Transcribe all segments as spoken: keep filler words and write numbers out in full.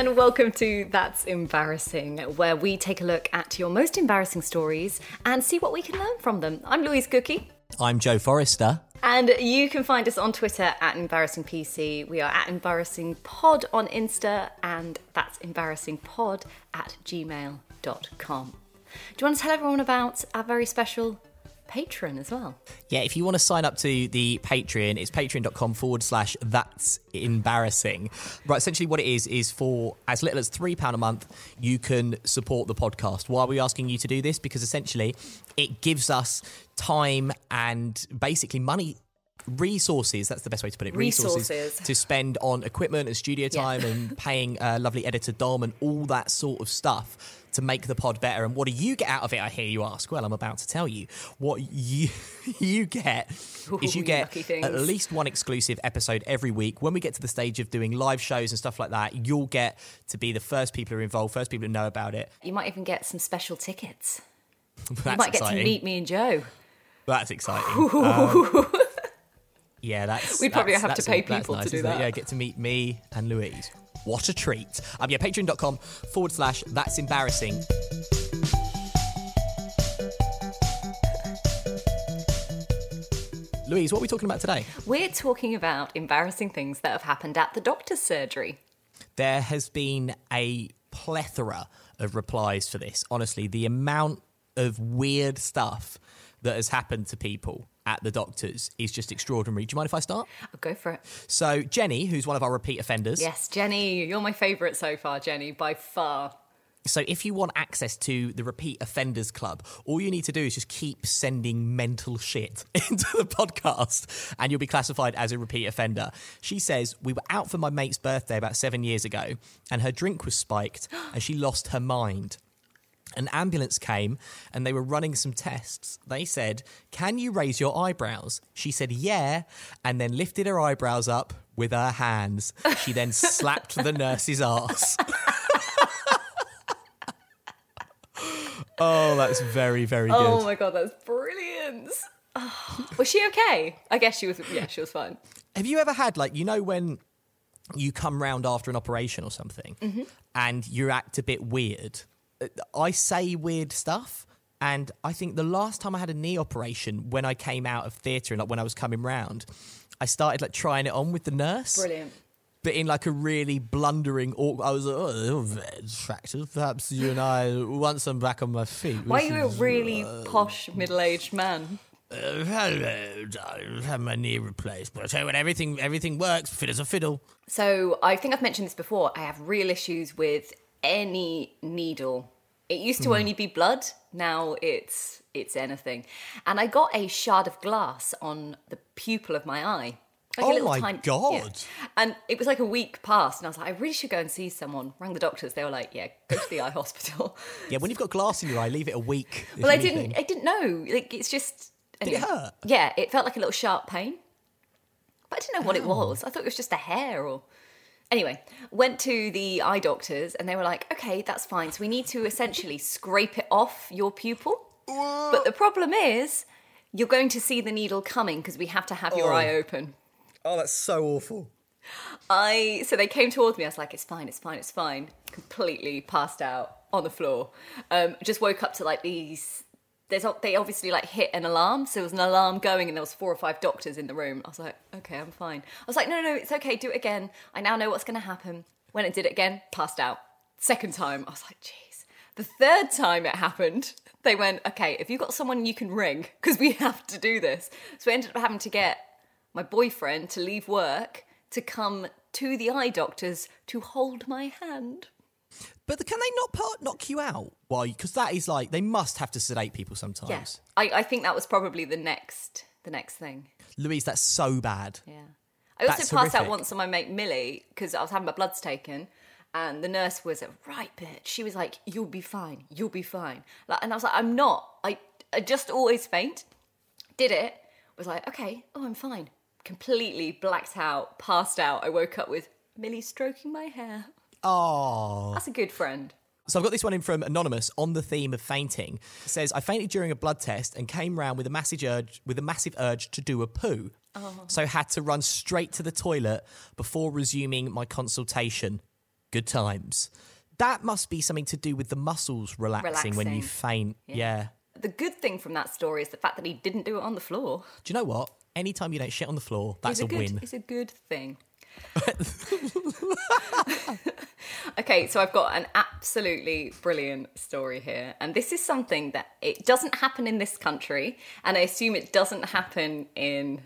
and welcome to That's Embarrassing, where we take a look at your most embarrassing stories and see what we can learn from them. I'm Louise Cookie. I'm Joe Forrester. And you can find us on Twitter at EmbarrassingPC. We are at EmbarrassingPod on Insta, and That's EmbarrassingPod at gmail dot com. Do you want to tell everyone about our very special Patreon as well? Yeah, if you want to sign up to the Patreon, it's patreon.com forward slash that's embarrassing. Right, essentially what it is, is for as little as three pounds a month, you can support the podcast. Why are we asking you to do this? Because essentially it gives us time and basically money, resources, that's the best way to put it, resources, resources. to spend on equipment and studio time yeah. and paying a lovely editor Dom and all that sort of stuff to make the pod better. And what do you get out of it, I hear you ask? Well, I'm about to tell you. What you you get Ooh, is you get at least one exclusive episode every week. When we get to the stage of doing live shows and stuff like that, you'll get to be the first people who are involved, first people who know about it. You might even get some special tickets. That's you might exciting. Get to meet me and Joe. That's exciting. Um, yeah, that's... We probably that's, have that's to pay all, people nice, to do that. It? Yeah, get to meet me and Louise. What a treat. Um, yeah, patreon.com forward slash that's embarrassing. Louise, what are we talking about today? We're talking about embarrassing things that have happened at the doctor's surgery. There has been a plethora of replies for this. Honestly, the amount of weird stuff that has happened to people at the doctor's is just extraordinary. Do you mind if I start? I'll go for it. So Jenny, who's one of our repeat offenders. Yes, Jenny, you're my favourite so far, Jenny, by far. So if you want access to the Repeat Offenders Club, all you need to do is just keep sending mental shit into the podcast and you'll be classified as a repeat offender. She says, we were out for my mate's birthday about seven years ago and her drink was spiked and she lost her mind. An ambulance came and they were running some tests. They said, can you raise your eyebrows? She said, yeah, and then lifted her eyebrows up with her hands. She then slapped the nurse's arse. Oh, that's very, very good. Oh, my God, that's brilliant. Oh, was she okay? I guess she was, yeah, she was fine. Have you ever had, like, you know when you come round after an operation or something mm-hmm. and you act a bit weird? I say weird stuff, and I think the last time I had a knee operation, when I came out of theatre and like when I was coming round, I started like trying it on with the nurse. Brilliant. But in like a really blundering, awkward, I was like, oh, very attractive. Perhaps you and I, once I'm back on my feet. Why are you a really uh, posh middle-aged man? Uh, hello, I've had my knee replaced, but I tell you what, everything, everything works, fit as a fiddle. So I think I've mentioned this before. I have real issues with any needle. It used to mm. only be blood. Now it's it's anything. And I got a shard of glass on the pupil of my eye. Like oh a my time, God. Yeah. And it was like a week past and I was like, I really should go and see someone. Rang the doctors. They were like, yeah, go to the eye hospital. Yeah, when you've got glass in your eye, leave it a week. Well, I anything. didn't I didn't know. Like it's just... Anyway. Did it hurt? Yeah, it felt like a little sharp pain. But I didn't know what oh. it was. I thought it was just a hair or... Anyway, went to the eye doctors and they were like, okay, that's fine. So we need to essentially scrape it off your pupil. But the problem is you're going to see the needle coming because we have to have oh. your eye open. Oh, that's so awful. I So they came towards me. I was like, it's fine, it's fine, it's fine. Completely passed out on the floor. Um, just woke up to like these... There's, they obviously like hit an alarm, so there was an alarm going and there was four or five doctors in the room. I was like, okay, I'm fine. I was like, no, no, it's okay, do it again. I now know what's going to happen. When it did it again, passed out. Second time, I was like, jeez. The third time it happened, they went, okay, if you've got someone you can ring, because we have to do this. So I ended up having to get my boyfriend to leave work to come to the eye doctors to hold my hand. But can they not part, knock you out? Well, because that is like, they must have to sedate people sometimes. Yeah. I, I think that was probably the next the next thing. Louise, that's so bad. Yeah. I also that's passed horrific. out once on my mate Millie because I was having my bloods taken and the nurse was a right bitch. She was like, you'll be fine, you'll be fine. Like, and I was like, I'm not. I, I just always faint. Did it. Was like, okay, oh, I'm fine. Completely blacked out, passed out. I woke up with Millie stroking my hair. Oh, that's a good friend. So I've got this one in from Anonymous on the theme of fainting. It says, I fainted during a blood test and came round with a massive urge, with a massive urge to do a poo. Oh. So had to run straight to the toilet before resuming my consultation. Good times. That must be something to do with the muscles relaxing, relaxing. when you faint. Yeah. yeah. The good thing from that story is the fact that he didn't do it on the floor. Do you know what? Anytime you don't shit on the floor, that's a, a good, win. It's a good thing. Okay, so I've got an absolutely brilliant story here, and this is something that it doesn't happen in this country, and I assume it doesn't happen in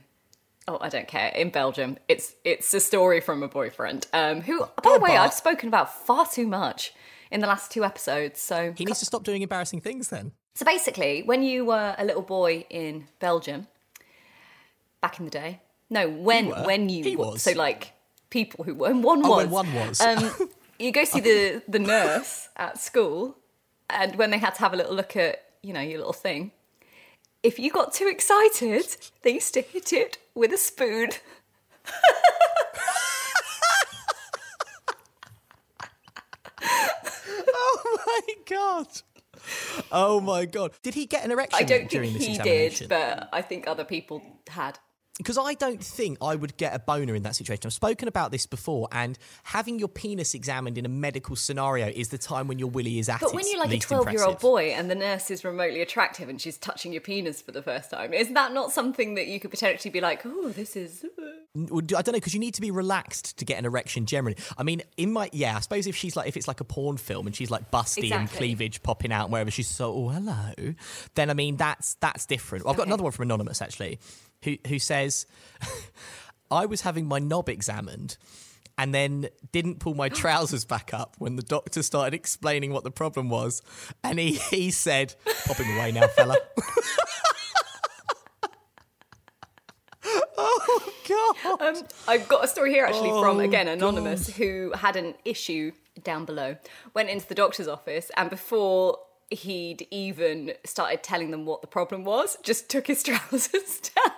oh I don't care in Belgium. It's it's a story from a boyfriend um who by God, the way I've spoken about far too much in the last two episodes, so he needs to stop doing embarrassing things then. So basically, when you were a little boy in Belgium back in the day, no when you were, when you he was so like people who were, and one oh, was. When one was. Um, you go see the, the nurse at school, and when they had to have a little look at, you know, your little thing, if you got too excited, they used to hit it with a spoon. Oh my God. Oh my God. Did he get an erection? I don't during think this he did, but I think other people had. Because I don't think I would get a boner in that situation. I've spoken about this before, and having your penis examined in a medical scenario is the time when your willy is at its least impressive. But when you're like a twelve-year-old boy and the nurse is remotely attractive and she's touching your penis for the first time, is that not something that you could potentially be like, oh, this is... I don't know, because you need to be relaxed to get an erection generally. I mean, in my... Yeah, I suppose if she's like, if it's like a porn film and she's like busty exactly. and cleavage popping out and wherever, she's so, oh, hello, then I mean, that's that's different. I've got okay. another one from Anonymous, actually. Who, who says, I was having my knob examined and then didn't pull my trousers back up when the doctor started explaining what the problem was. And he, he said, popping away now, fella. Oh, God. Um, I've got a story here, actually, oh, from, again, Anonymous, God. who had an issue down below, went into the doctor's office, and before he'd even started telling them what the problem was, just took his trousers down.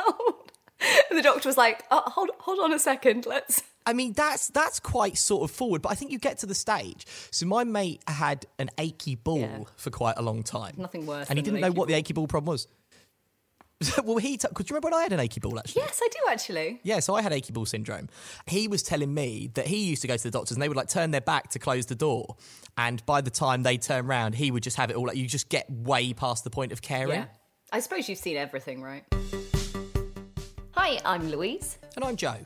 And the doctor was like, oh, hold, hold on a second, let's... I mean, that's that's quite sort of forward, but I think you get to the stage. So my mate had an achy ball yeah. for quite a long time. Nothing worse. And he didn't know what ball. the achy ball problem was. Well, he... T- do you remember when I had an achy ball, actually? Yes, I do, actually. Yeah, so I had achy ball syndrome. He was telling me that he used to go to the doctors and they would, like, turn their back to close the door. And by the time they turn round, he would just have it all. Like, you just get way past the point of caring. Yeah. I suppose you've seen everything, right? Hi, I'm Louise. And I'm Joe.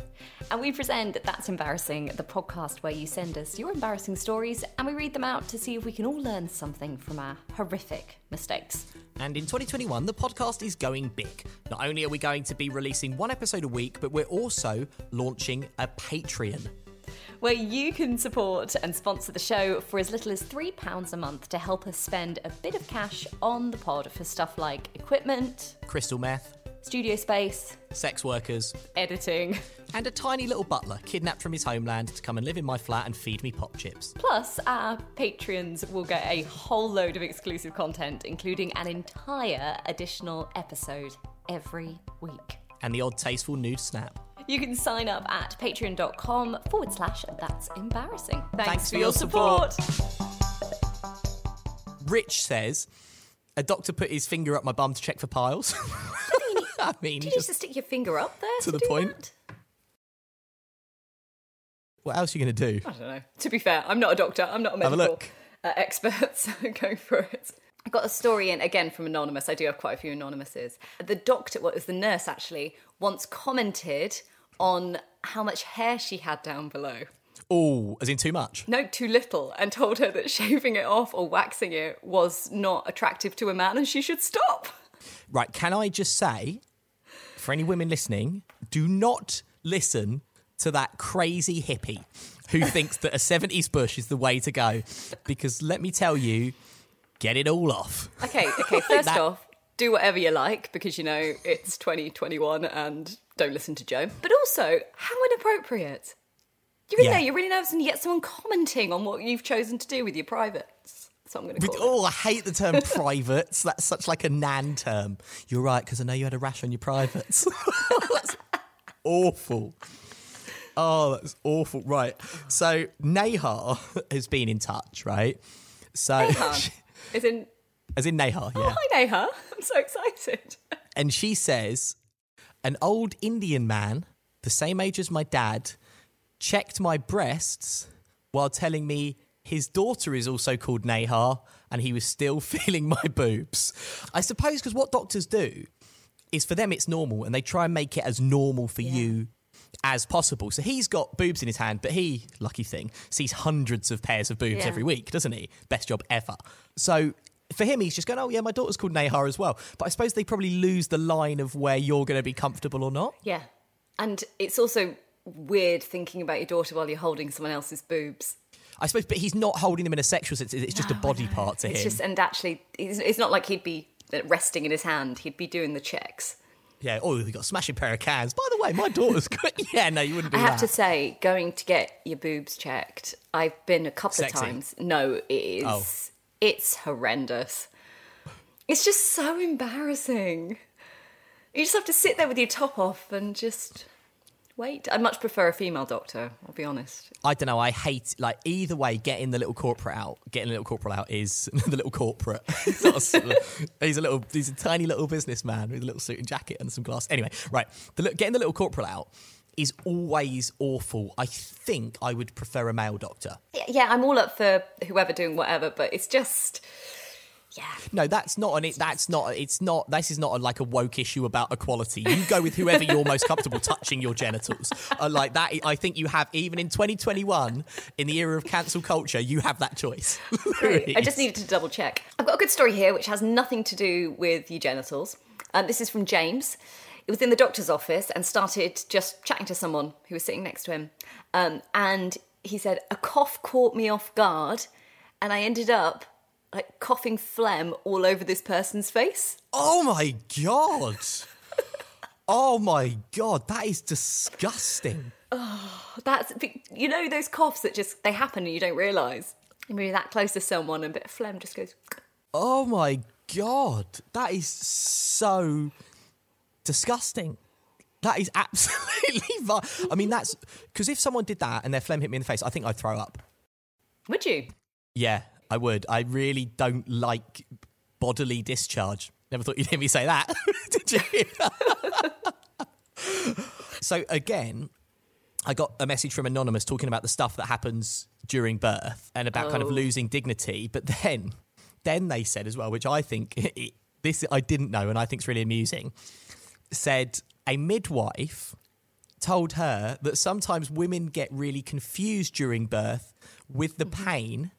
And we present That's Embarrassing, the podcast where you send us your embarrassing stories and we read them out to see if we can all learn something from our horrific mistakes. And in twenty twenty-one, the podcast is going big. Not only are we going to be releasing one episode a week, but we're also launching a Patreon, where you can support and sponsor the show for as little as three pounds a month to help us spend a bit of cash on the pod for stuff like equipment, crystal meth, studio space, sex workers, editing, and a tiny little butler kidnapped from his homeland to come and live in my flat and feed me pop chips. Plus, our Patreons will get a whole load of exclusive content, including an entire additional episode every week. And the odd tasteful nude snap. You can sign up at patreon.com forward slash that's embarrassing. Thanks, Thanks for, for your support. support. Rich says, a doctor put his finger up my bum to check for piles. I mean, did you just, just stick your finger up there to, to the do point? That? What else are you going to do? I don't know. To be fair, I'm not a doctor. I'm not a medical a uh, expert, so go for it. I got a story in, again, from Anonymous. I do have quite a few Anonymouses. The doctor, well, it was the nurse, actually, once commented on how much hair she had down below. Oh, as in too much? No, too little, and told her that shaving it off or waxing it was not attractive to a man and she should stop. Right, can I just say, for any women listening, do not listen to that crazy hippie who thinks that a seventies bush is the way to go, because let me tell you, get it all off. Okay, okay, first that- off, do whatever you like, because, you know, it's twenty twenty-one and don't listen to Joe. But also, how inappropriate. You're in yeah. there, you're really nervous, and you get someone commenting on what you've chosen to do with your privates. So I'm going to call With, Oh, I hate the term privates. That's such like a nan term. You're right, because I know you had a rash on your privates. That's awful. Oh, that's awful. Right. So Neha has been in touch, right? So Neha. She, as in... As in Neha, oh, yeah. Oh, hi, Neha. I'm so excited. And she says, an old Indian man, the same age as my dad, checked my breasts while telling me his daughter is also called Neha and he was still feeling my boobs. I suppose because what doctors do is for them it's normal and they try and make it as normal for yeah. you as possible. So he's got boobs in his hand, but he, lucky thing, sees hundreds of pairs of boobs yeah. every week, doesn't he? Best job ever. So for him, he's just going, oh yeah, my daughter's called Neha as well. But I suppose they probably lose the line of where you're going to be comfortable or not. Yeah. And it's also weird thinking about your daughter while you're holding someone else's boobs. I suppose, but he's not holding them in a sexual sense. It's just no, a body part to it's him. Just, and actually, it's, it's not like he'd be resting in his hand. He'd be doing the checks. Yeah, oh, he got a smashing pair of cans. By the way, my daughter's good. Yeah, no, you wouldn't do that. I have that. to say, going to get your boobs checked, I've been a couple Sexy. of times. No, it is. Oh. It's horrendous. It's just so embarrassing. You just have to sit there with your top off and just... Wait, I much prefer a female doctor, I'll be honest. I don't know, I hate, like, either way, getting the little corporate out, getting the little corporate out is, the little corporate, he's, a, he's a little, he's a tiny little businessman with a little suit and jacket and some glasses. Anyway, right, the, getting the little corporate out is always awful. I think I would prefer a male doctor. Yeah, yeah, I'm all up for whoever doing whatever, but it's just... Yeah. No, that's not an it. That's not. It's not. This is not a, like a woke issue about equality. You go with whoever you're most comfortable touching your genitals. Uh, like that, I think you have even in twenty twenty-one, in the era of cancel culture, you have that choice. Great. I just needed to double check. I've got a good story here, which has nothing to do with your genitals. Um, this is from James. It was in the doctor's office and started just chatting to someone who was sitting next to him, um, and he said a cough caught me off guard, and I ended up. Like coughing phlegm all over this person's face. Oh my God. Oh my God, that is disgusting. Oh, that's, you know, those coughs that just, they happen and you don't realise. You're really that close to someone and a bit of phlegm just goes. Oh my God, that is so disgusting. That is absolutely, vile. I mean, that's, because if someone did that and their phlegm hit me in the face, I think I'd throw up. Would you? Yeah. I would. I really don't like bodily discharge. Never thought you'd hear me say that, did you? So again, I got a message from Anonymous talking about the stuff that happens during birth and about oh. kind of losing dignity. But then, then they said as well, which I think, it, this I didn't know and I think is really amusing, said a midwife told her that sometimes women get really confused during birth with the pain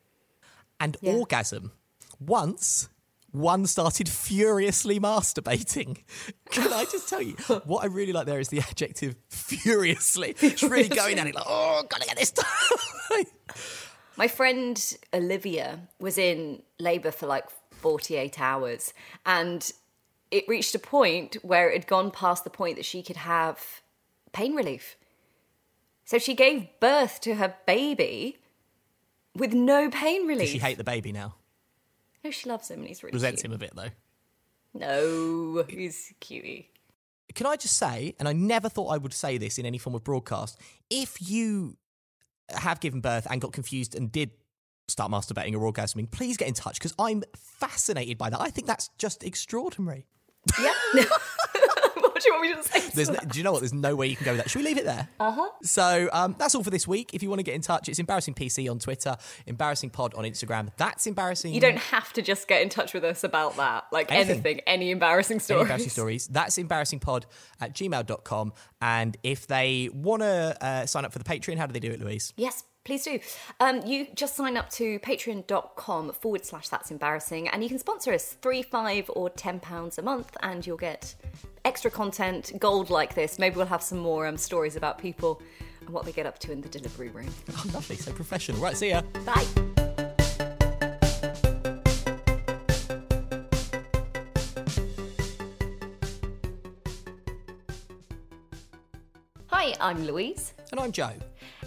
and yeah. orgasm. Once, one started furiously masturbating. Can I just tell you, what I really like there is the adjective furiously. It's really going at it like, oh, gotta get this done. My friend Olivia was in labour for like forty-eight hours and it reached a point where it had gone past the point that she could have pain relief. So she gave birth to her baby... with no pain relief. Does she hate the baby now? No, she loves him and he's really Resents cute. Him a bit, though. No, he's cutie. Can I just say, and I never thought I would say this in any form of broadcast, if you have given birth and got confused and did start masturbating or orgasming, please get in touch because I'm fascinated by that. I think that's just extraordinary. Yeah. Do you want me to say There's no, do you know what? There's no way you can go with that. Should we leave it there? Uh-huh. So um, that's all for this week. If you want to get in touch, it's Embarrassing P C on Twitter, Embarrassing Pod on Instagram. That's embarrassing. You don't have to just get in touch with us about that. Like anything, anything any embarrassing stories. Any embarrassing stories. That's embarrassingpod at gmail dot com. And if they want to uh, sign up for the Patreon, how do they do it, Louise? Yes, please do. Um, you just sign up to patreon dot com forward slash that's embarrassing. And you can sponsor us three, five or ten pounds a month and you'll get... extra content, gold like this. Maybe we'll have some more um, stories about people and what they get up to in the delivery room. Oh, lovely. So professional. Right, see ya. Bye. Hi, I'm Louise. And I'm Joe.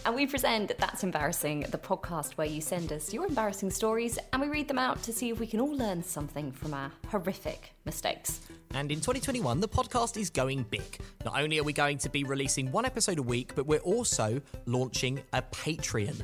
And we present That's Embarrassing, the podcast where you send us your embarrassing stories and we read them out to see if we can all learn something from our horrific mistakes. And in twenty twenty-one, the podcast is going big. Not only are we going to be releasing one episode a week, but we're also launching a Patreon,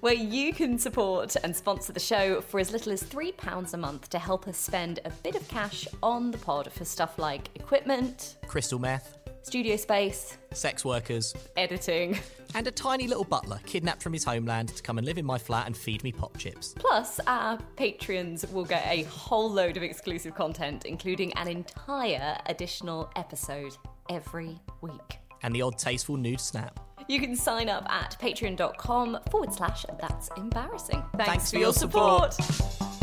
where you can support and sponsor the show for as little as three pounds a month to help us spend a bit of cash on the pod for stuff like equipment, crystal meth, studio space, sex workers, editing, and a tiny little butler kidnapped from his homeland to come and live in my flat and feed me pop chips. Plus, our Patreons will get a whole load of exclusive content, including an entire additional episode every week. And the odd tasteful nude snap. You can sign up at patreon dot com forward slash that's embarrassing. Thanks, Thanks for, for your support. support.